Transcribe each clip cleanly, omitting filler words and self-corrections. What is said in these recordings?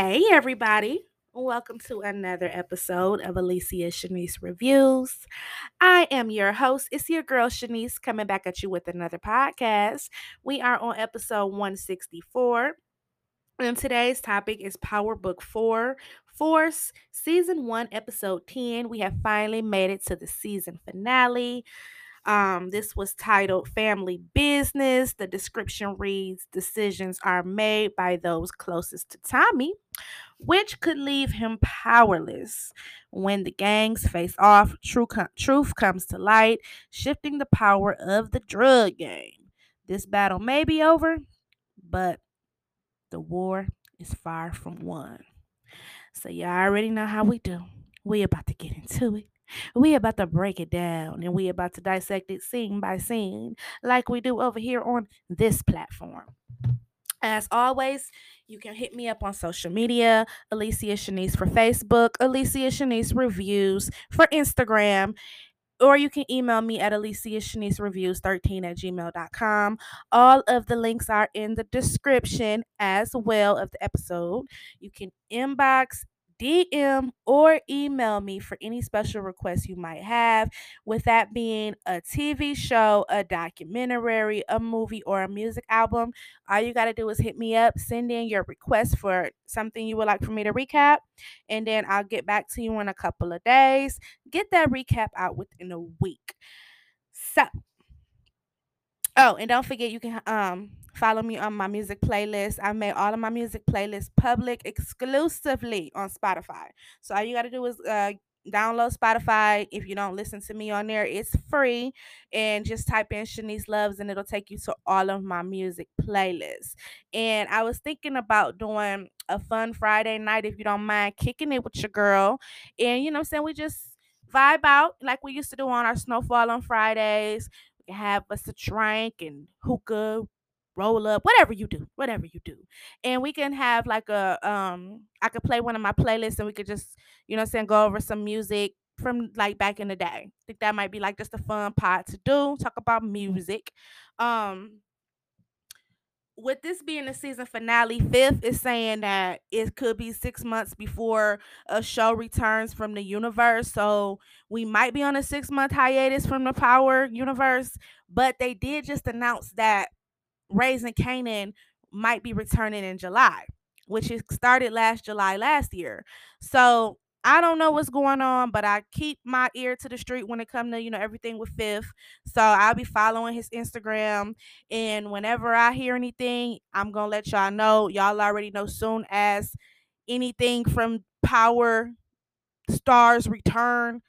Hey everybody, welcome to another episode of Alicia Shanice Reviews. I am your host. It's your girl Shanice coming back at you with another podcast. We are on episode 164 and today's topic is Power Book 4, Force, Season 1, Episode 10. We have finally made it to the season finale. This was titled Family Business. The description reads, decisions are made by those closest to Tommy, which could leave him powerless. When the gangs face off, truth comes to light, shifting the power of the drug game. This battle may be over, but the war is far from won. So y'all already know how we do. We about to get into it. We about to break it down and we about to dissect it scene by scene like we do over here on this platform. As always, you can hit me up on social media, Alicia Shanice for Facebook, Alicia Shanice Reviews for Instagram, or you can email me at AliciaShaniceReviews13@gmail.com. All of the links are in the description as well of the episode. You can inbox, DM, or email me for any special requests you might have, with that being a TV show, a documentary, a movie, or a music album. All you got to do is hit me up, send in your request for something you would like for me to recap, and then I'll get back to you in a couple of days. Get that recap out within a week. And don't forget, you can follow me on my music playlist. I made all of my music playlists public exclusively on Spotify. So all you got to do is download Spotify. If you don't listen to me on there, it's free. And just type in Shanice Loves, and it'll take you to all of my music playlists. And I was thinking about doing a fun Friday night, if you don't mind, kicking it with your girl. And, you know what I'm saying, we just vibe out like we used to do on our Snowfall on Fridays. Have us a drink and hookah, roll up, whatever you do, and we can have like a I could play one of my playlists and we could just, you know what I'm saying, go over some music from like back in the day. I think that might be like just a fun pod to do, talk about music. With this being the season finale, Fifth is saying that it could be 6 months before a show returns from the universe. So we might be on a 6-month hiatus from the Power universe. But they did just announce that Raising Kanan might be returning in July, which it started last year. So I don't know what's going on, but I keep my ear to the street when it comes to, you know, everything with Fifth. So I'll be following his Instagram, and whenever I hear anything, I'm going to let y'all know. Y'all already know, soon as anything from Power Stars return,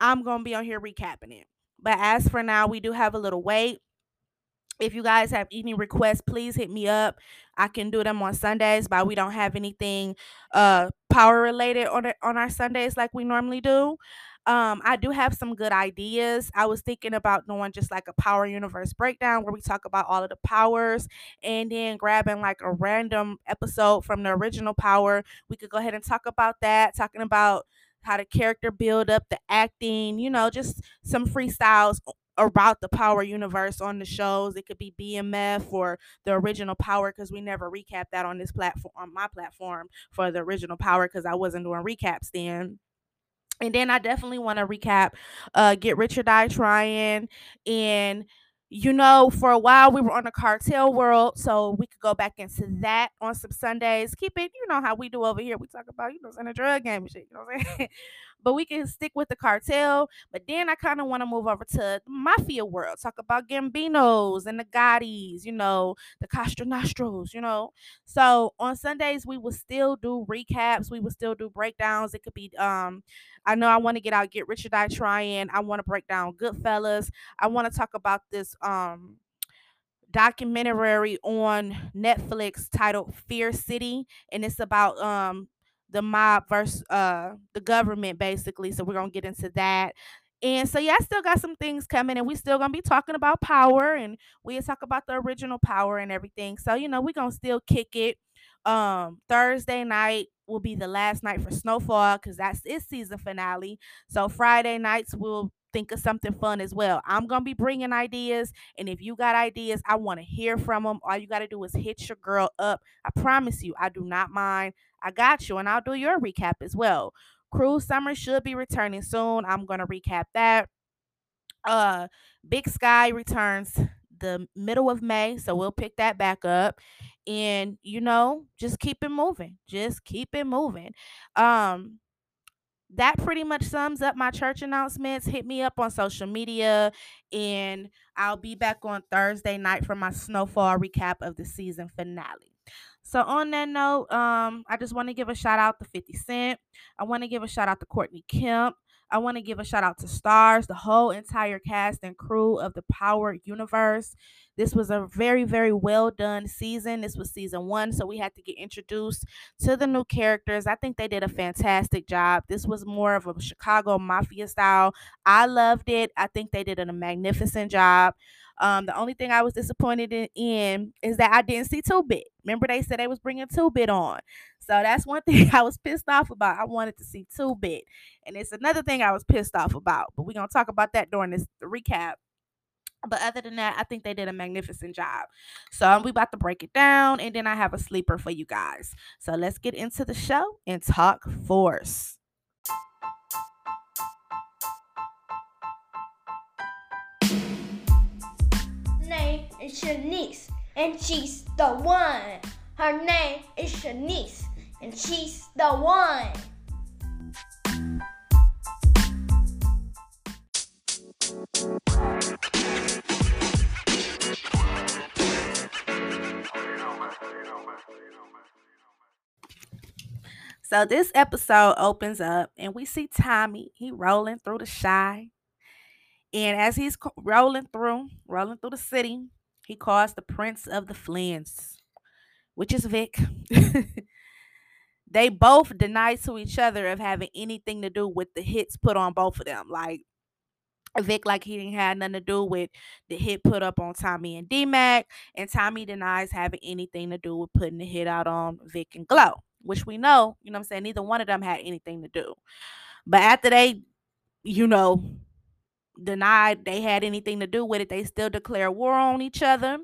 I'm going to be on here recapping it. But as for now, we do have a little wait. If you guys have any requests, please hit me up. I can do them on Sundays, but we don't have anything Power related on our Sundays like we normally do. I do have some good ideas. I was thinking about doing just like a Power universe breakdown where we talk about all of the powers, and then grabbing like a random episode from the original Power. We could go ahead and talk about that, talking about how the character build up, the acting, you know, just some freestyles about the Power universe on the shows. It could be BMF or the original Power, because we never recapped that on this platform, on my platform, for the original Power, because I wasn't doing recaps then. And then I definitely want to recap Get Rich or Die Trying. And, you know, for a while we were on the cartel world, so we could go back into that on some Sundays. Keep it, you know how we do over here. We talk about, you know, in a drug game and shit, you know what I'm saying? But we can stick with the cartel. But then I kind of want to move over to mafia world, talk about Gambinos and the Gattis, you know, the Castro Nostros, you know. So on Sundays, we will still do recaps. We will still do breakdowns. It could be, I know I want to get out Get Rich or Die Trying. I want to break down Goodfellas. I want to talk about this documentary on Netflix titled Fear City. And it's about, the mob versus the government, basically. So we're going to get into that. And so, yeah, I still got some things coming, and we still going to be talking about Power, and we'll talk about the original Power and everything. So, you know, we're going to still kick it. Thursday night will be the last night for Snowfall, because that's its season finale. So Friday nights, we'll think of something fun as well. I'm going to be bringing ideas, and if you got ideas, I want to hear from them. All you got to do is hit your girl up. I promise you, I do not mind. I got you, and I'll do your recap as well. Cruise Summer should be returning soon. I'm going to recap that. Big Sky returns the middle of May, so we'll pick that back up. And, you know, just keep it moving. Just keep it moving. That pretty much sums up my church announcements. Hit me up on social media, and I'll be back on Thursday night for my Snowfall recap of the season finale. So on that note, I just want to give a shout out to 50 Cent. I want to give a shout out to Courtney Kemp. I want to give a shout out to Stars, the whole entire cast and crew of the Power Universe. This was a very, very well done season. This was season 1, so we had to get introduced to the new characters. I think they did a fantastic job. This was more of a Chicago Mafia style. I loved it. I think they did a magnificent job. The only thing I was disappointed in is that I didn't see 2Bit. Remember, they said they was bringing 2Bit on. So that's one thing I was pissed off about. I wanted to see 2Bit. And it's another thing I was pissed off about. But we're going to talk about that during this recap. But other than that, I think they did a magnificent job. So we about to break it down. And then I have a sleeper for you guys. So let's get into the show and talk Force. Name is Shanice, and she's the one. Her name is Shanice, and she's the one. So this episode opens up, and we see Tommy. He rolling through the shy. And as he's rolling through the city, he calls the Prince of the Flins, which is Vic. They both deny to each other of having anything to do with the hits put on both of them. Like Vic, like he didn't have nothing to do with the hit put up on Tommy and D-Mac, and Tommy denies having anything to do with putting the hit out on Vic and Glow, which we know, you know what I'm saying, neither one of them had anything to do. But after they, you know, denied they had anything to do with it, they still declare war on each other,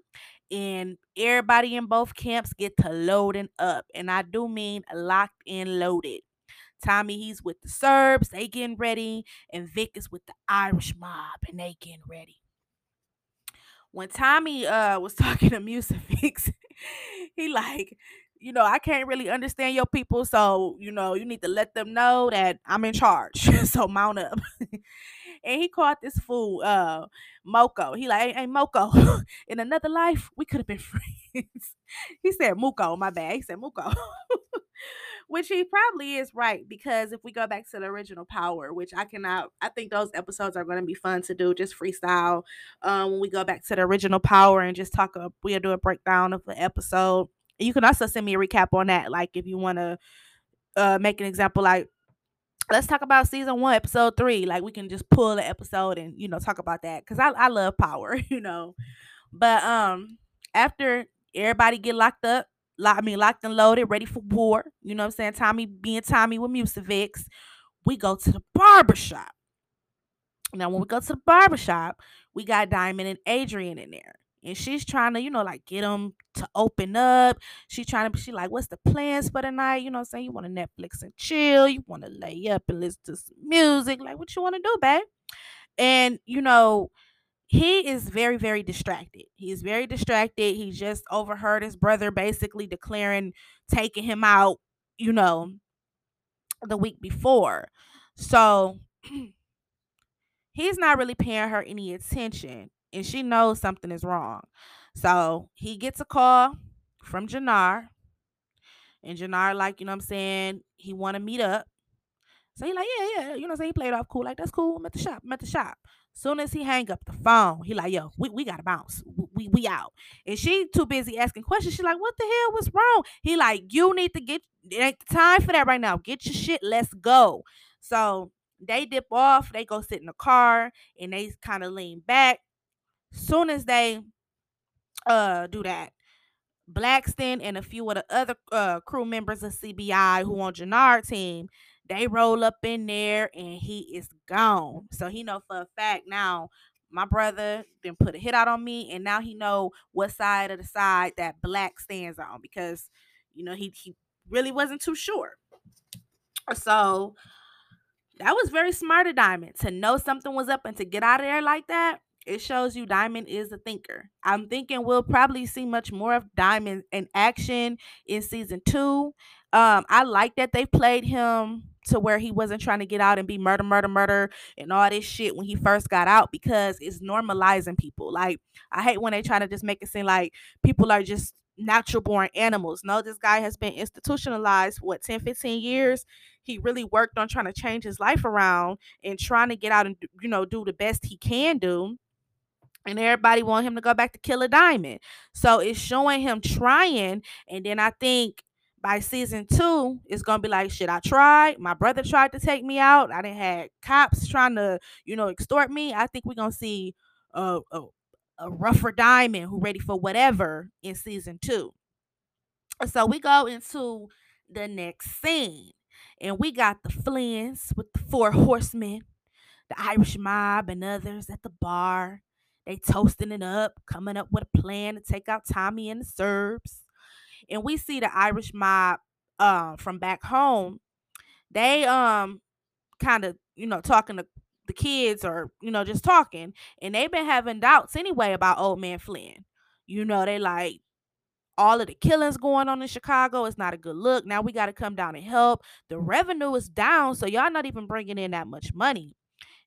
and everybody in both camps get to loading up, and I do mean locked and loaded. Tommy, he's with the Serbs, they getting ready, and Vic is with the Irish mob, and they getting ready. When Tommy was talking to Music Fix, he like, you know, I can't really understand your people, so, you know, you need to let them know that I'm in charge, so mount up. And he called this fool Moco. He like, hey, Moco, in another life, we could have been friends. He said Moco, my bad. He said Moco. Which he probably is right, because if we go back to the original Power, which I think those episodes are going to be fun to do, just freestyle. When we go back to the original Power and just we'll do a breakdown of the episode. You can also send me a recap on that. Like if you want to make an example, like, let's talk about season 1, episode 3. Like, we can just pull the episode and, you know, talk about that. Because I love Power, you know. But after everybody get locked and loaded, ready for war, you know what I'm saying? Tommy being Tommy with Musavix, we go to the barbershop. Now, when we go to the barbershop, we got Diamond and Adrian in there. And she's trying to, you know, like, get them to open up. She like, what's the plans for the night? You know what I'm saying? You want to Netflix and chill. You want to lay up and listen to some music. Like, what you want to do, babe? And, you know, he is very, very distracted. He's very distracted. He just overheard his brother basically declaring, taking him out, you know, the week before. So he's not really paying her any attention. And she knows something is wrong. So he gets a call from Jannar. And Jannar, like, you know what I'm saying, he want to meet up. So he like, yeah. You know what I'm saying? He played off cool. Like, that's cool. I'm at the shop. Soon as he hang up the phone, he like, yo, we got to bounce. We out. And she too busy asking questions. She like, what the hell? What's wrong? He like, you need to get, it ain't time for that right now. Get your shit. Let's go. So they dip off. They go sit in the car. And they kind of lean back. Soon as they do that, Blackston and a few of the other crew members of CBI who on Janar's team, They roll up in there and he is gone. So he know for a fact now my brother then put a hit out on me, and now he know what side of the side that black stands on, because, you know, he really wasn't too sure. So that was very smart of Diamond to know something was up and to get out of there like that. It shows you Diamond is a thinker. I'm thinking we'll probably see much more of Diamond in action in season 2. I like that they played him to where he wasn't trying to get out and be murder and all this shit when he first got out, because it's normalizing people. Like, I hate when they try to just make it seem like people are just natural born animals. No, this guy has been institutionalized, 10-15 years. He really worked on trying to change his life around and trying to get out and, you know, do the best he can do. And everybody want him to go back to Killer Diamond. So it's showing him trying. And then I think by season 2, it's going to be like, shit, I tried. My brother tried to take me out. I didn't have cops trying to, you know, extort me. I think we're going to see a rougher Diamond who ready for whatever in season 2. So we go into the next scene. And we got the Flynn's with the 4 horsemen, the Irish mob, and others at the bar. They toasting it up, coming up with a plan to take out Tommy and the Serbs. And we see the Irish mob from back home. They kind of, you know, talking to the kids, or, you know, just talking. And they've been having doubts anyway about old man Flynn. You know, they like, all of the killings going on in Chicago, it's not a good look. Now we got to come down and help. The revenue is down, so y'all not even bringing in that much money.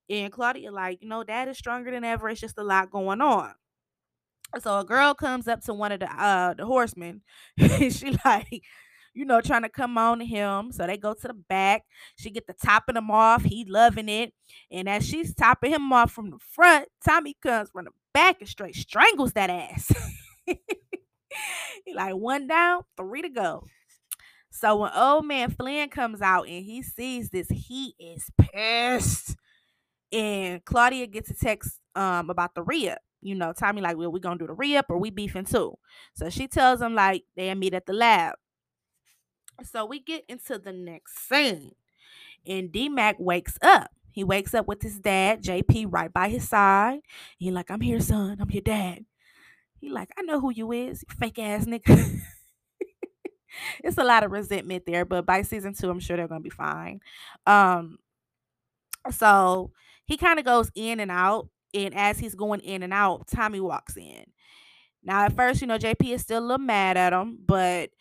And Claudia like, you know, dad is stronger than ever. It's just a lot going on. So a girl comes up to one of the horsemen. She like, you know, trying to come on to him. So they go to the back. She get the topping him off. He loving it. And as she's topping him off from the front, Tommy comes from the back and straight strangles that ass. He like, 1 down, 3 to go. So when old man Flynn comes out and he sees this, he is pissed. And Claudia gets a text about the re-up. You know, Tommy like, well, we gonna do the re-up or we beefing too? So she tells him like, they'll meet at the lab. So we get into the next scene. And D-Mac wakes up. He wakes up with his dad, JP, right by his side. He like, I'm here, son. I'm your dad. He like, I know who you is, you fake ass nigga. It's a lot of resentment there, but by season 2, I'm sure they're gonna be fine. So he kind of goes in and out, and as he's going in and out, Tommy walks in. Now at first, you know, JP is still a little mad at him, but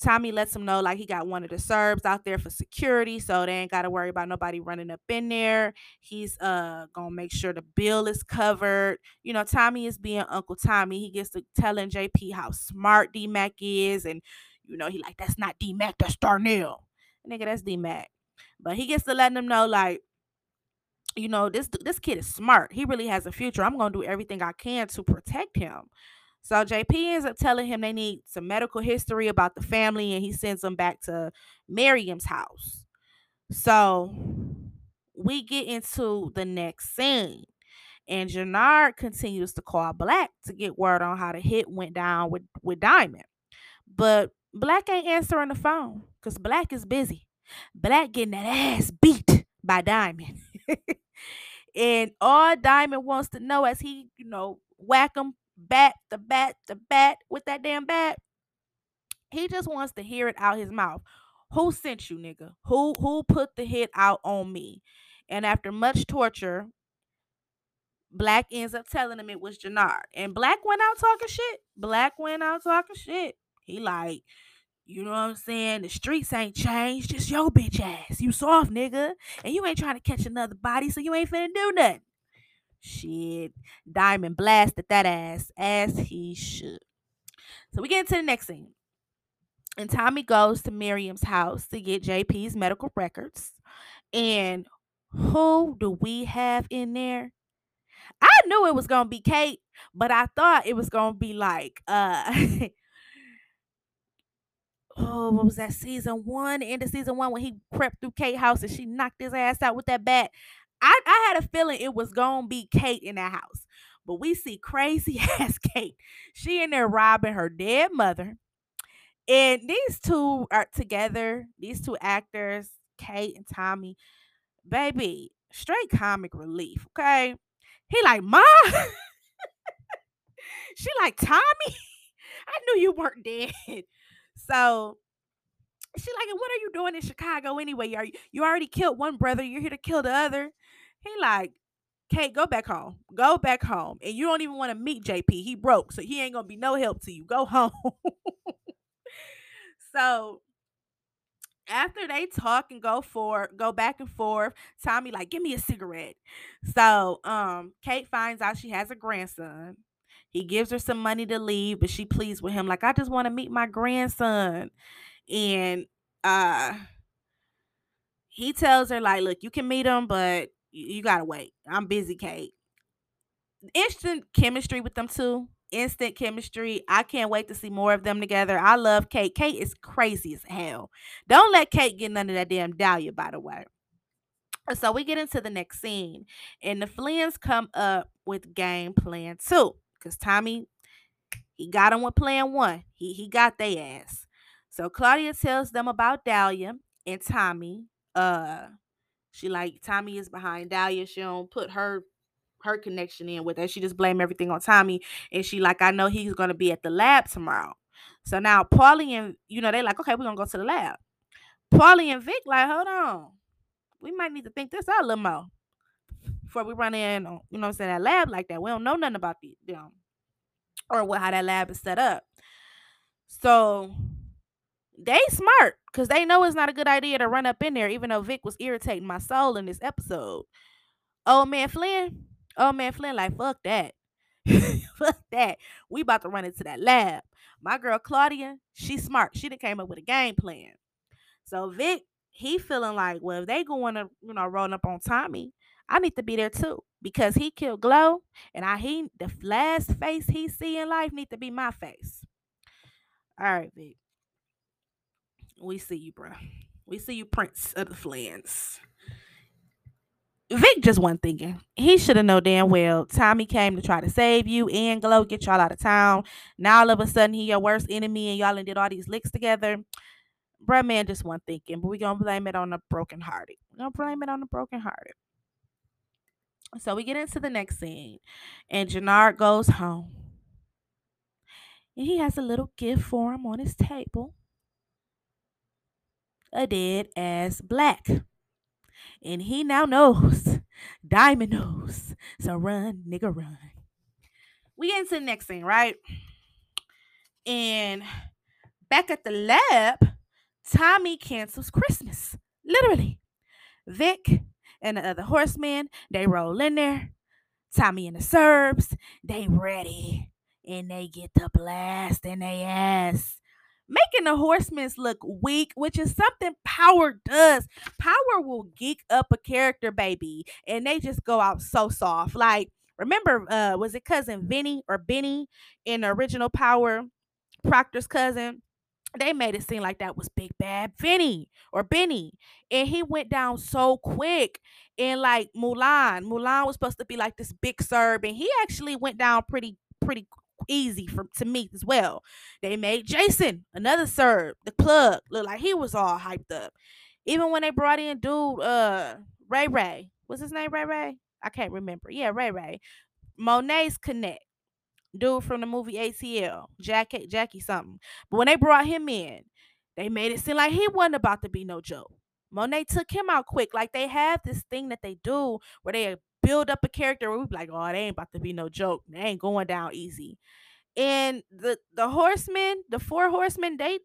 Tommy lets him know like he got one of the Serbs out there for security, so they ain't gotta worry about nobody running up in there. He's gonna make sure the bill is covered. You know, Tommy is being Uncle Tommy. He gets to telling JP how smart D-Mac is, and, you know, he like, that's not D-Mac, that's Darnell. Nigga, that's D-Mac. But he gets to letting him know like, you know, this kid is smart. He really has a future. I'm gonna do everything I can to protect him. So JP ends up telling him they need some medical history about the family, and he sends them back to Miriam's house. So we get into the next scene, and Jannard continues to call Black to get word on how the hit went down with Diamond. But Black ain't answering the phone because Black is busy. Black getting that ass beat by Diamond. And all Diamond wants to know as he, you know, whack him, bat with that damn bat, he just wants to hear it out his mouth. Who sent you, nigga? Who put the hit out on me? And after much torture, Black ends up telling him it was Jannard. And Black went out talking shit. He like, you know what I'm saying, the streets ain't changed, just your bitch ass, you soft nigga, and you ain't trying to catch another body, so you ain't finna do nothing. Shit, Diamond blasted that ass as he should. So we get into the next scene, and Tommy goes to Miriam's house to get JP's medical records. And who do we have in there? I knew it was gonna be Kate, but I thought it was gonna be like oh, what was that, season 1? End of season 1 when he crept through Kate's house and she knocked his ass out with that bat. I had a feeling it was going to be Kate in that house. But we see crazy ass Kate. She in there robbing her dead mother. And these two are together. These two actors, Kate and Tommy. Baby, straight comic relief, okay? He like, Mom. She like, Tommy, I knew you weren't dead. So she like, and what are you doing in Chicago anyway? You already killed one brother. You're here to kill the other. He like, Kate, go back home. Go back home. And you don't even want to meet JP. He broke, so he ain't going to be no help to you. Go home. So after they talk and go back and forth, Tommy like, give me a cigarette. So Kate finds out she has a grandson. He gives her some money to leave, but she pleads with him like, I just want to meet my grandson. And he tells her like, look, you can meet him, but you gotta wait. I'm busy, Kate. Instant chemistry with them two. Instant chemistry. I can't wait to see more of them together. I love Kate. Kate is crazy as hell. Don't let Kate get none of that damn dahlia, by the way. So we get into the next scene, and the Flynns come up with game plan 2, because Tommy, he got him with plan 1. He got their ass. So Claudia tells them about Dahlia and Tommy. She like, Tommy is behind Dahlia. She don't put her connection in with that. She just blame everything on Tommy. And she like, I know he's going to be at the lab tomorrow. So now Paulie and, they like, okay, we're going to go to the lab. Paulie and Vic like, hold on. We might need to think this out a little more before we run in, that lab like that. We don't know nothing about them, how that lab is set up. So they smart, because they know it's not a good idea to run up in there, even though Vic was irritating my soul in this episode. Old man Flynn like, fuck that. Fuck that. We about to run into that lab. My girl Claudia, she smart. She done came up with a game plan. So Vic, he feeling like, well, if they going to, roll up on Tommy, I need to be there too, because he killed Glow, and the last face he see in life need to be my face. All right, Vic. We see you, bro. We see you, Prince of the Flans. Vic just wasn't thinking. He should have known damn well Tommy came to try to save you and Glow, get y'all out of town. Now all of a sudden he your worst enemy, and y'all done did all these licks together. Bruh, man just wasn't thinking. But we gonna blame it on the brokenhearted. So we get into the next scene, and Jannard goes home, and he has a little gift for him on his table. A dead ass black, and he now knows. Diamond knows. So run, nigga, run. We get into the next scene, right? And back at the lab, Tommy cancels Christmas, literally. Vic and the other horsemen, they roll in there. Tommy and the Serbs, they ready, and they get the blast in their ass, making the horsemen look weak, which is something Power does. Power will geek up a character, baby, and they just go out so soft. Like, remember, was it cousin Vinny or Benny in the original Power, Proctor's cousin? They made it seem like that was big bad Vinny or Benny, and he went down so quick. And like Mulan was supposed to be like this big Serb, and he actually went down pretty easy to me as well. They made Jason, another Serb, the plug, look like he was all hyped up. Even when they brought in dude, Ray, what's his name? Ray, I can't remember. Yeah, Ray, Monet's connect, dude from the movie ATL, Jackie something. But when they brought him in, they made it seem like he wasn't about to be no joke. Monet took him out quick. Like, they have this thing that they do where they build up a character where we be like, oh, they ain't about to be no joke. They ain't going down easy. And the horsemen, the four horsemen, they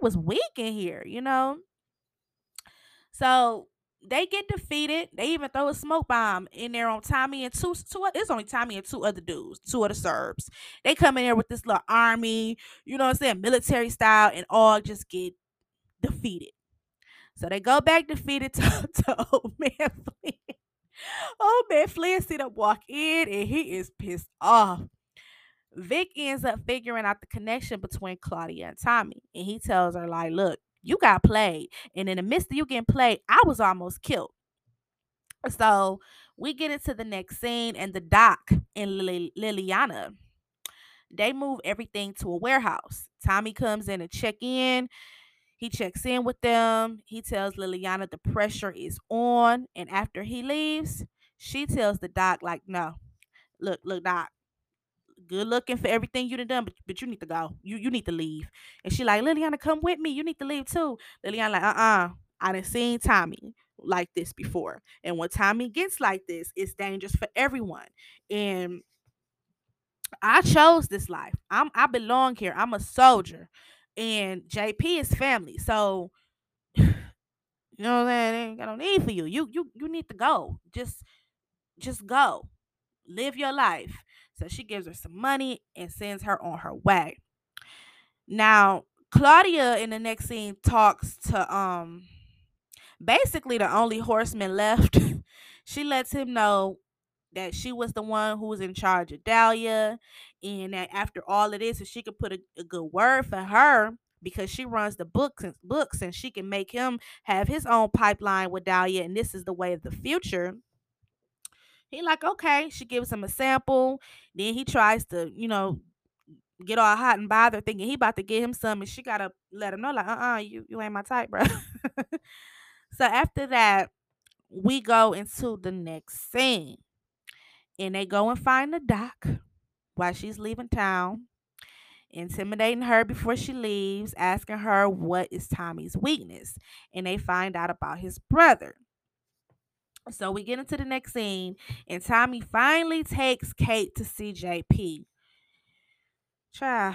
was weak in here, So they get defeated. They even throw a smoke bomb in there on Tommy and two. It's only Tommy and two other dudes, two other Serbs. They come in there with this little army, military style, and all just get defeated. So they go back defeated to old man Flynn. Old man Flynn see them walk in, and he is pissed off. Vic ends up figuring out the connection between Claudia and Tommy. And he tells her, like, look, you got played. And in the midst of you getting played, I was almost killed. So we get into the next scene, and the doc and Liliana, they move everything to a warehouse. Tommy comes in to check in. He checks in with them. He tells Liliana the pressure is on. And after he leaves, she tells the doc, like, no, look, doc, good looking for everything you done but you need to go. You need to leave. And she like, Liliana, come with me. You need to leave too. Liliana like, I done seen Tommy like this before. And when Tommy gets like this, it's dangerous for everyone. And I chose this life. I belong here. I'm a soldier. And JP is family. So, you know what I'm saying? I don't need for you. You need to go. Just go. Live your life. So she gives her some money and sends her on her way. Now, Claudia in the next scene talks to basically the only horseman left. She lets him know that she was the one who was in charge of Dahlia, and that after all of this, if she could put a good word for her, because she runs the books and she can make him have his own pipeline with Dahlia, and this is the way of the future. He like, okay. She gives him a sample. Then he tries to, get all hot and bothered, thinking he about to get him some, and she got to let him know, like, you ain't my type, bro. So after that, we go into the next scene. And they go and find the doc while she's leaving town, intimidating her before she leaves, asking her what is Tommy's weakness. And they find out about his brother. So we get into the next scene, and Tommy finally takes Kate to see JP. Child.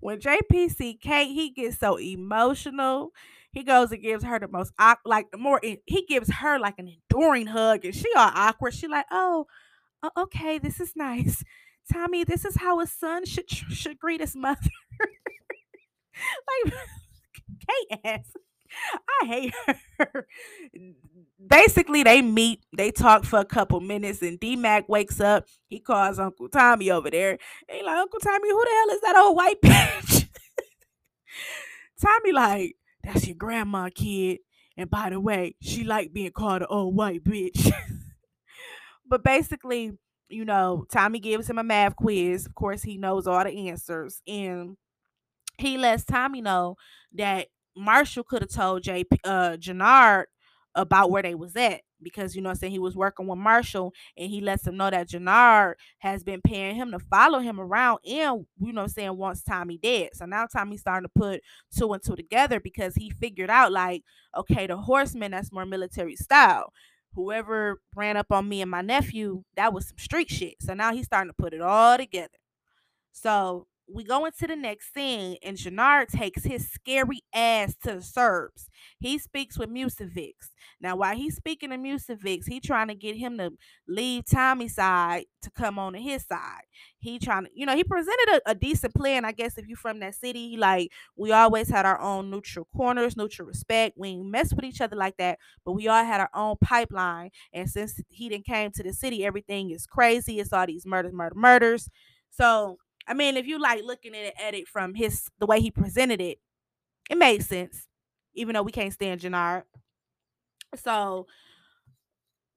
When JP see Kate, he gets so emotional. He goes and gives her the most, he gives her like an enduring hug, and she all awkward. She like, oh, okay, this is nice. Tommy, this is how a son should greet his mother. Like, Kate ass. I hate her. Basically, they meet, they talk for a couple minutes, and D-Mac wakes up. He calls Uncle Tommy over there. He like, Uncle Tommy, who the hell is that old white bitch? Tommy like, that's your grandma, kid. And by the way, she liked being called an old white bitch. But basically, Tommy gives him a math quiz. Of course, he knows all the answers. And he lets Tommy know that Marshall could have told Jannard about where they was at. Because, he was working with Marshall, and he lets him know that Jannard has been paying him to follow him around and, wants Tommy dead. So now Tommy's starting to put two and two together, because he figured out, like, okay, the horseman, that's more military style. Whoever ran up on me and my nephew, that was some street shit. So now he's starting to put it all together. So we go into the next scene, and Jannard takes his scary ass to the Serbs. He speaks with Musevix. Now, while he's speaking to Musevix, he trying to get him to leave Tommy's side to come on to his side. He trying to, he presented a decent plan, I guess, if you from that city. Like, we always had our own neutral corners, neutral respect. We ain't mess with each other like that, but we all had our own pipeline. And since he done came to the city, everything is crazy. It's all these murders. So, I mean, if you like looking at it from the way he presented it, it made sense, even though we can't stand Jannard. So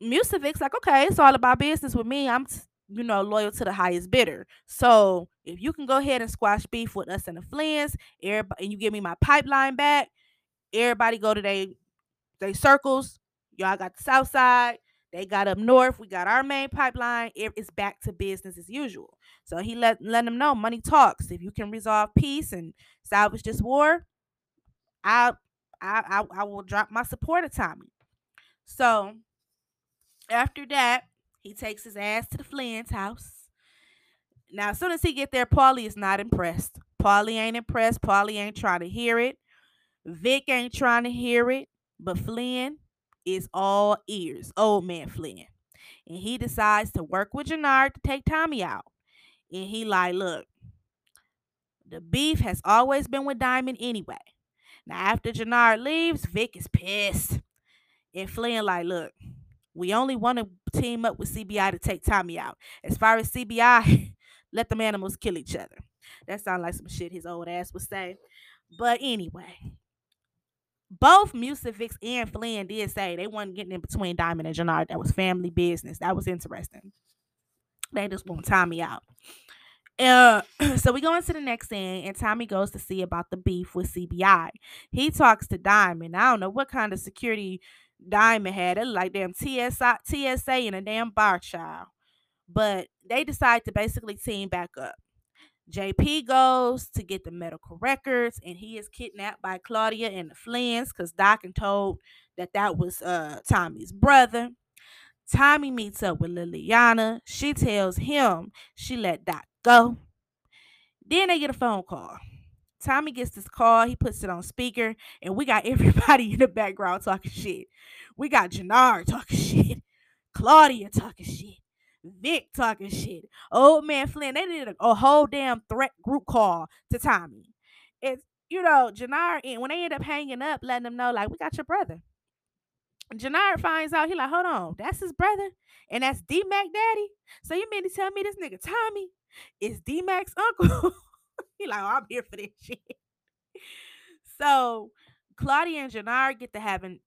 Musevic's like, okay, it's all about business with me. I'm, loyal to the highest bidder. So if you can go ahead and squash beef with us and the Flins, everybody, and you give me my pipeline back, everybody go to they circles. Y'all got the south side. They got up north. We got our main pipeline. It's back to business as usual. So he let them know money talks. If you can resolve peace and salvage this war, I will drop my support of Tommy. So after that, he takes his ass to the Flynn's house. Now, as soon as he get there, Paulie is not impressed. Paulie ain't impressed. Paulie ain't trying to hear it. Vic ain't trying to hear it. But Flynn is all ears, old man Flynn. And he decides to work with Jannard to take Tommy out. And he like, look, the beef has always been with Diamond anyway. Now, after Jannard leaves, Vic is pissed. And Flynn like, look, we only want to team up with CBI to take Tommy out. As far as CBI, let them animals kill each other. That sounds like some shit his old ass would say. But anyway, both Musevix and Flynn did say they wasn't getting in between Diamond and Jannard. That was family business. That was interesting. They just want Tommy out. So we go into the next scene, and Tommy goes to see about the beef with CBI. He talks to Diamond. I don't know what kind of security Diamond had. It looked like damn TSA in a damn bar, child. But they decide to basically team back up. JP goes to get the medical records, and he is kidnapped by Claudia and the Flynns because Doc and told that was Tommy's brother. Tommy meets up with Liliana. She tells him she let Doc go. Then they get a phone call. Tommy gets this call. He puts it on speaker, and we got everybody in the background talking shit. We got Jannar talking shit. Claudia talking shit. Vic talking shit. Old man Flynn. They did a whole damn threat group call to Tommy. It's, you know, Jannar, and when they end up hanging up, letting them know, like, we got your brother. Jannar finds out, he like, hold on, that's his brother? And that's D-Mac daddy? So you mean to tell me this nigga Tommy is D-Mac's uncle? He like, oh, I'm here for this shit. So Claudia and Jannar get to having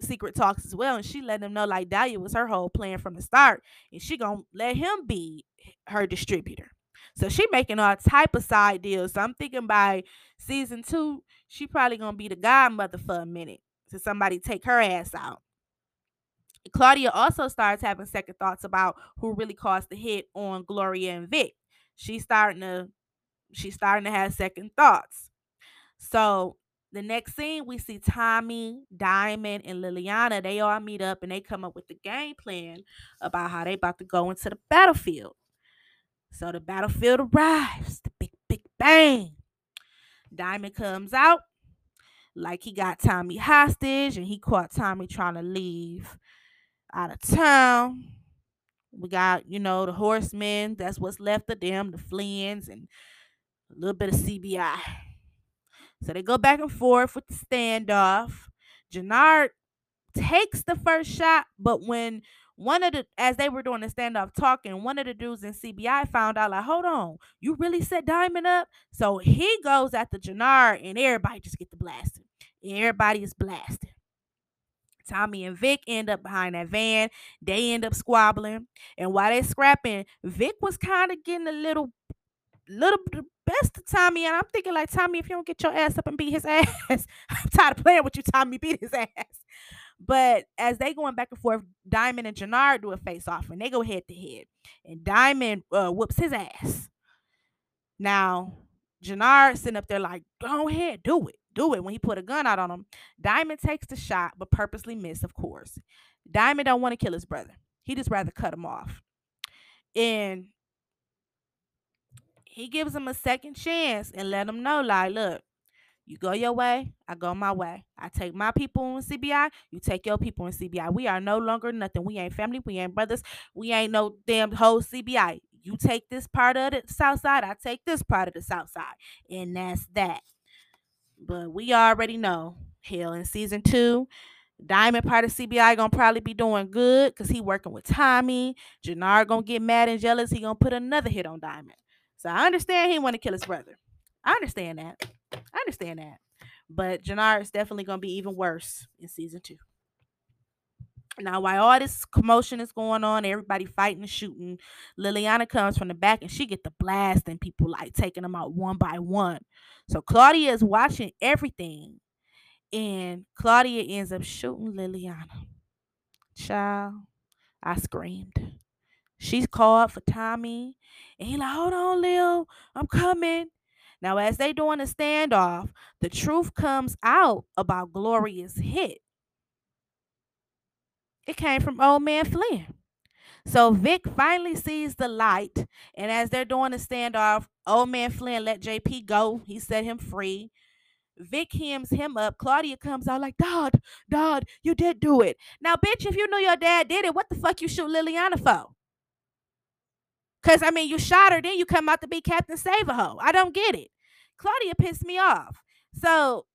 secret talks as well, and she let them know, like, Dahlia was her whole plan from the start, and she gonna let him be her distributor. So she making all type of side deals. So I'm thinking by season 2, she probably gonna be the godmother for a minute to somebody take her ass out. Claudia also starts having second thoughts about who really caused the hit on Gloria and Vic. She's starting to have second thoughts. So the next scene, we see Tommy, Diamond, and Liliana. They all meet up, and they come up with the game plan about how they about to go into the battlefield. So the battlefield arrives, the big, big bang. Diamond comes out like he got Tommy hostage, and he caught Tommy trying to leave out of town. We got, you know, the horsemen. That's what's left of them, the Flynns, and a little bit of CBI. So they go back and forth with the standoff. Jannar takes the first shot, but when as they were doing the standoff talking, one of the dudes in CBI found out, like, hold on, you really set Diamond up? So he goes after Jannar, and everybody just get the blasting. Everybody is blasting. Tommy and Vic end up behind that van. They end up squabbling. And while they scrapping, Vic was kind of getting a little best of Tommy, and I'm thinking, like, Tommy, if you don't get your ass up and beat his ass, I'm tired of playing with you, Tommy, beat his ass. But as they going back and forth, Diamond and Jannar do a face-off, and they go head to head, and Diamond whoops his ass. Now Jannar sitting up there like, go ahead, do it, when he put a gun out on him. Diamond takes the shot but purposely missed, of course. Diamond don't want to kill his brother. He just rather cut him off, and he gives him a second chance and let him know, like, look, you go your way, I go my way. I take my people in CBI, you take your people in CBI. We are no longer nothing. We ain't family. We ain't brothers. We ain't no damn whole CBI. You take this part of the South Side, I take this part of the South Side. And that's that. But we already know, hell, in season 2, Diamond part of CBI gonna probably be doing good because he working with Tommy. Jannar gonna get mad and jealous. He gonna put another hit on Diamond. So I understand he want to kill his brother. I understand that. But Jannar is definitely going to be even worse in season 2. Now, while all this commotion is going on, everybody fighting and shooting, Liliana comes from the back, and she get the blast and people, like, taking them out one by one. So Claudia is watching everything, and Claudia ends up shooting Liliana. Child, I screamed. She's called for Tommy, and he like, hold on, Lil, I'm coming. Now, as they doing a standoff, the truth comes out about Gloria's hit. It came from old man Flynn. So Vic finally sees the light, and as they're doing a standoff, old man Flynn let JP go. He set him free. Vic hems him up. Claudia comes out like, Dad, you did do it. Now, bitch, if you knew your dad did it, what the fuck you shoot Liliana for? Because, I mean, you shot her, then you come out to be Captain Save-A-Ho. I don't get it. Claudia pissed me off. So,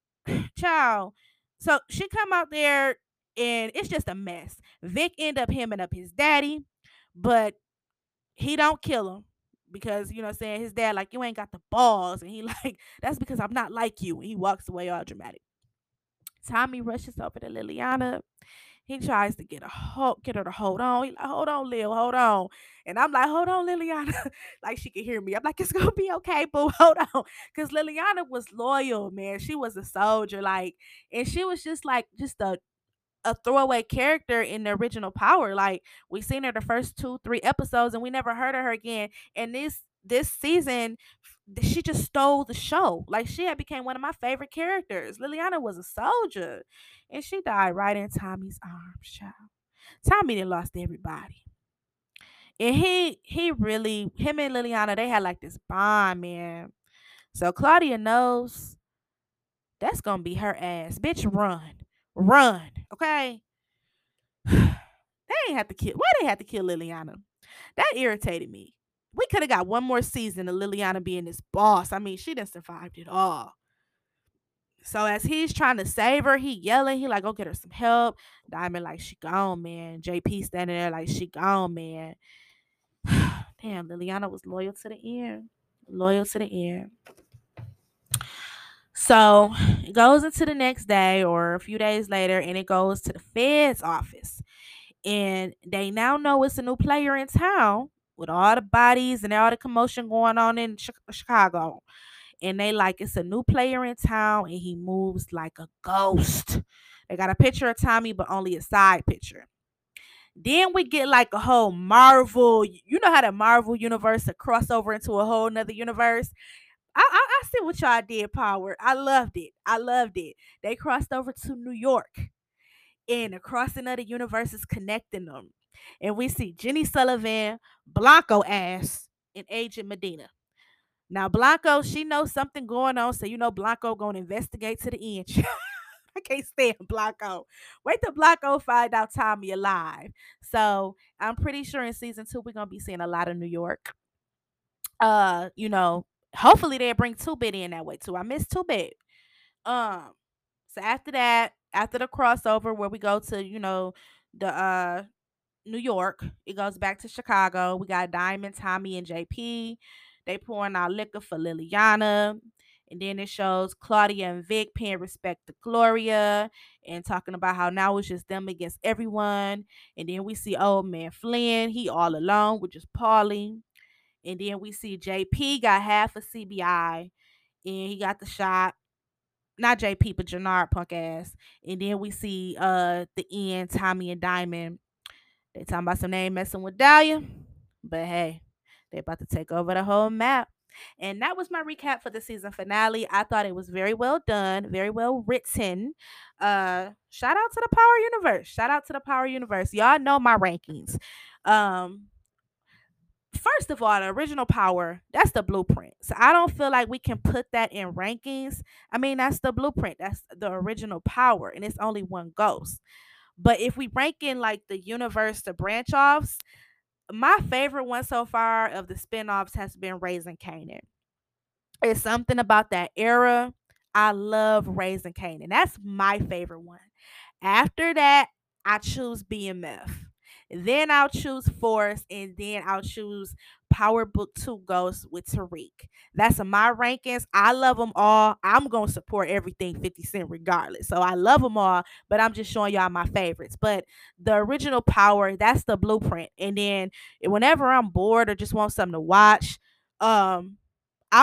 child, so she come out there, and it's just a mess. Vic end up hemming up his daddy, but he don't kill him because, you know what I'm saying, his dad, like, you ain't got the balls. And he like, that's because I'm not like you. And he walks away all dramatic. Tommy rushes over to Liliana. He tries to get her to hold on. He like, hold on, Lil, hold on. And I'm like, hold on, Liliana. Like she could hear me. I'm like, it's gonna be okay, boo. Hold on. Cause Liliana was loyal, man. She was a soldier, like, and she was just like just a throwaway character in the original Power. Like we seen her the first 2-3 episodes and we never heard of her again. And this season she just stole the show. Like she had became one of my favorite characters. Liliana was a soldier and she died right in Tommy's arms, child. Tommy done lost everybody. And he really, him and Liliana, they had like this bond, man. So Claudia knows that's gonna be her ass. Bitch, run, okay? Why they had to kill Liliana? That irritated me. We could have got one more season of Liliana being this boss. I mean, she done survived it all. So as he's trying to save her, he yelling. He like, go get her some help. Diamond like, she gone, man. JP standing there like, she gone, man. Damn, Liliana was loyal to the end. Loyal to the end. So it goes into the next day or a few days later, and it goes to the Fed's office. And they now know it's a new player in town, with all the bodies and all the commotion going on in Chicago. And they like, it's a new player in town and he moves like a ghost. They got a picture of Tommy, but only a side picture. Then we get like a whole Marvel, you know how the Marvel universe to cross over into a whole nother universe. I see what y'all did, Power. I loved it. They crossed over to New York and across another universe is connecting them. And we see Jenny Sullivan, Blanco ass, and Agent Medina. Now, Blanco, she knows something going on, so you know Blanco going to investigate to the end. I can't stand Blanco. Wait till Blanco find out Tommy alive. So I'm pretty sure in season 2, we're going to be seeing a lot of New York. You know, hopefully they'll bring 2Bit in that way, too. I miss 2Bit. So after that, after the crossover where we go to, you know, the... New York, it goes back to Chicago. We got Diamond, Tommy, and JP. They pouring out liquor for Liliana. And then it shows Claudia and Vic paying respect to Gloria and talking about how now it's just them against everyone. And then we see old man Flynn. He all alone with just Paulie. And then we see JP got half a CBI and he got the shot. Not JP, but Jannard, punk ass. And then we see the end, Tommy and Diamond. They talking about some name messing with Dahlia, but hey, they about to take over the whole map. And that was my recap for the season finale. I thought it was very well done, very well written. Shout out to the Power Universe. Shout out to the Power Universe. Y'all know my rankings. First of all, the original Power, that's the blueprint. So I don't feel like we can put that in rankings. I mean, that's the blueprint. That's the original Power, and it's only one ghost. But if we rank in like the universe, the branch offs, my favorite one so far of the spinoffs has been Raising Kanan. It's something about that era. I love Raising Kanan. That's my favorite one. After that, I choose BMF. Then I'll choose Force, and then I'll choose Power Book 2 Ghosts with Tariq. That's my rankings. I love them all. I'm going to support everything 50 Cent regardless. So I love them all, but I'm just showing y'all my favorites. But the original Power, that's the blueprint. And then whenever I'm bored or just want something to watch, I'll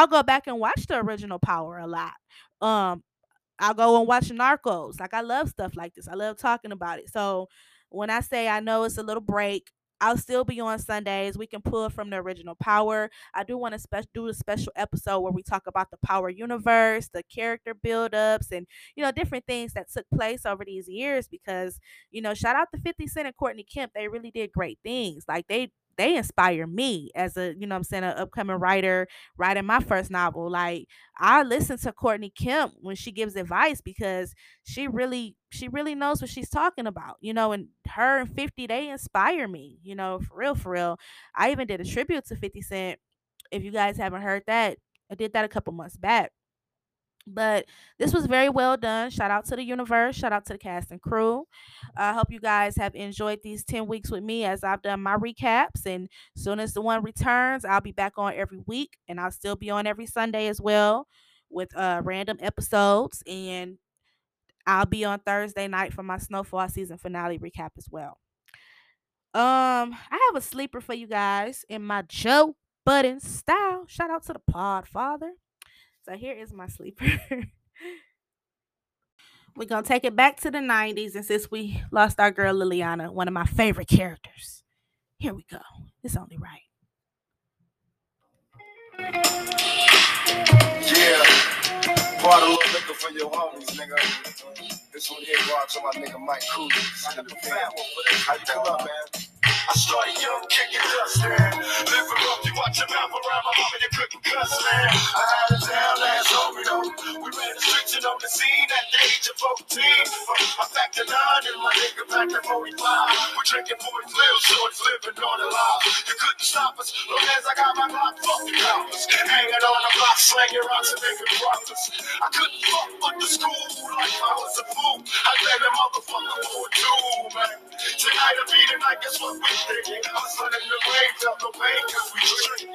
go back and watch the original Power a lot. I'll go and watch Narcos. Like, I love stuff like this. I love talking about it. So when I say I know it's a little break, I'll still be on Sundays. We can pull from the original Power. I do want to do a special episode where we talk about the Power universe, the character buildups, and, you know, different things that took place over these years because, you know, shout out to 50 Cent and Courtney Kemp. They really did great things. Like, they inspire me as a, you know what I'm saying, an upcoming writer writing my first novel. Like, I listen to Courtney Kemp when she gives advice because she really knows what she's talking about, you know, and her and 50, they inspire me, you know, for real. I even did a tribute to 50 Cent. If you guys haven't heard that, I did that a couple months back. But this was very well done. Shout out to the universe. Shout out to the cast and crew. I hope you guys have enjoyed these 10 weeks with me as I've done my recaps. And as soon as the one returns, I'll be back on every week. And I'll still be on every Sunday as well with random episodes. And I'll be on Thursday night for my Snowfall season finale recap as well. I have a sleeper for you guys in my Joe Budden style. Shout out to the pod father. So here is my sleeper. We're going to take it back to the 90s. And since we lost our girl Liliana, one of my favorite characters, here we go. It's only right. Yeah. Bought a little liquor for your homies, nigga. This one here brought to my nigga Mike Cooley. I got the fat one for this. How you come up, man? I started young, kicking dust, man. Living rough, you watch your mouth around my mom and you're cooking cuss, man. I had a town last over, though. We ran restriction on the scene at the age of 14. I packed a 9 and my nigga packed a 45. We're drinking 40 little shorts, living on the line. You couldn't stop us, long as I got my block, fuck the coppers. Hanging on the block, slanging rocks and making profits. I couldn't fuck with the school life, I was a fool. I let a motherfucker for a tool, man. Tonight I be the night, guess what we hustling the waves out the way, cause we drink.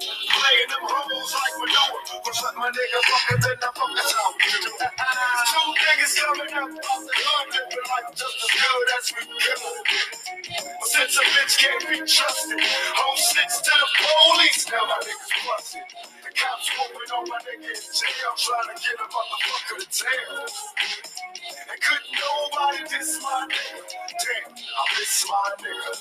Playing them hoes like we know it. But let my nigga fuckin' then I fuck, that's how we do. Two niggas coming up off the hood, living like just as good as we give it. Since a bitch can't be trusted, home sits to the police. Now my niggas busted. The cops whooping on my nigga in jail, trying to get a motherfucker to tell. And couldn't nobody diss my nigga. Damn, I miss my nigga.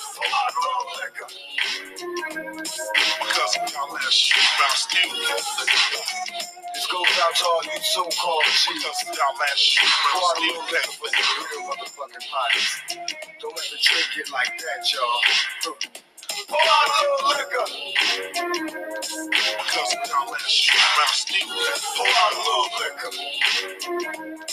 Because I'm less brown skin. This goes out to all you so-called cheaters. I'm less brown skin. With the real motherfucking pies. Don't let the trick get like that, y'all. Pour out a little liquor. Because I'm less brown skin. Pour out a little liquor.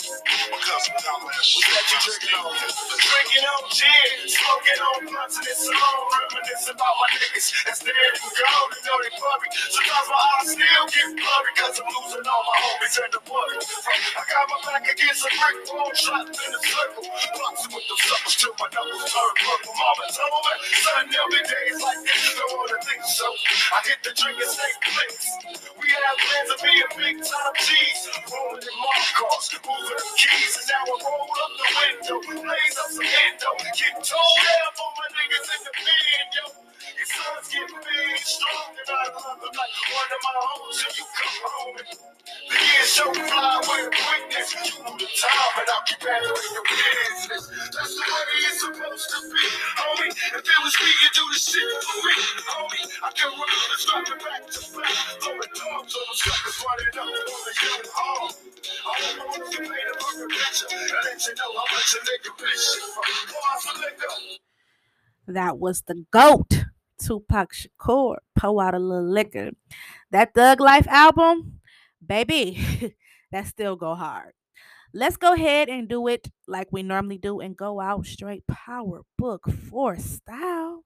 Because I'm less brown skin. Drinking on gin, smoking on blunts, and it's a long reminisce about my niggas that's dead and gone and dirty puppy. Sometimes my eyes still get blurry because I'm losing all my homies at the party. I got my back against a brick wall, trapped in a circle, boxing with them suckers till my knuckles turn purple. Mama told me, son, there'll be days like this, you don't want to think so. I hit the drink and stay flicks. We had plans of being big time G's, rolling in Narcos, moving the keys, and now I roll up the window, blaze up some endo, get told out for my niggas. In the bed, yo. Your sons get big, strong, and I love them like one of my homes. If you come home, the years so fly with quickness. You move the time, and I'll keep handling your business. That's the way it's supposed to be, homie. If it was me, you do the shit for me, homie. I can run the struggle back to back, throwing dogs on them suckers, running up on the young home. All I want is to paint a fucking picture and let you know how much a nigga bitch you from. Boys for nigga. That was the GOAT, Tupac Shakur, Pour Out a Little Liquor. That Thug Life album, baby, that still go hard. Let's go ahead and do it like we normally do and go out straight Power Book 4 style.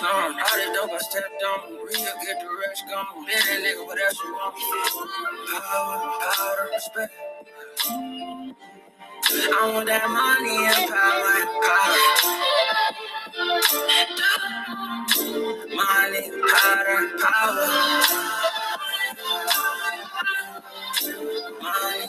Song. All the dope I stepped on, real get the rest gone. Let that nigga what else you want. Power, respect. I want that money and power. Money, power. Money,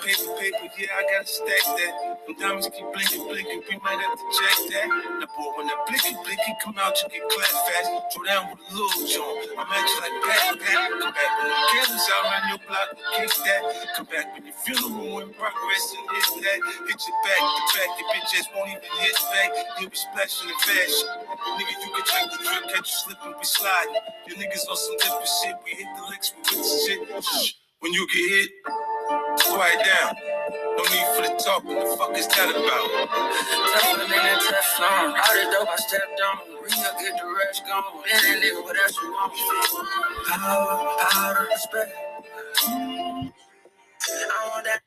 paper, yeah, I gotta stack that. Them diamonds keep blinking, we might have to check that. Now, boy, when that blinky come out, you get clapped fast. Throw down with a little joint. I'm at you like Pat. Come back when the killers out on your block, we kick that. Come back when your funeral in progress and hit that. Hit your back to back, your bitch ass won't even hit back. You'll be splashing in fashion. Nigga, you can drink the drip, catch you slipping, we sliding. Your niggas on some different shit, we hit the licks, we with the shit. When you get hit, quiet down. No need for the talk, what the fuck is that about? Tough nigga, tough song. All the dope I stepped on, real get the rest gone. Let that nigga what else you want. Power, respect. I want that.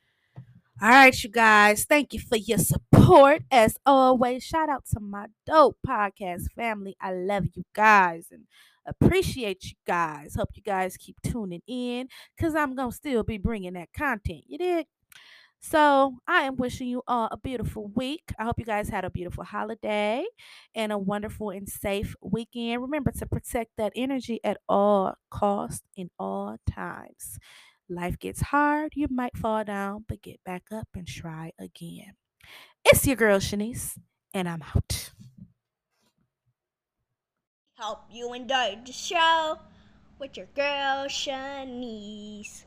All right, you guys, thank you for your support. As always, shout out to my dope podcast family. I love you guys and appreciate you guys. Hope you guys keep tuning in because I'm going to still be bringing that content. You dig? So I am wishing you all a beautiful week. I hope you guys had a beautiful holiday and a wonderful and safe weekend. Remember to protect that energy at all costs in all times. Life gets hard, you might fall down, but get back up and try again. It's your girl, Shanice, and I'm out. Hope you enjoyed the show with your girl, Shanice.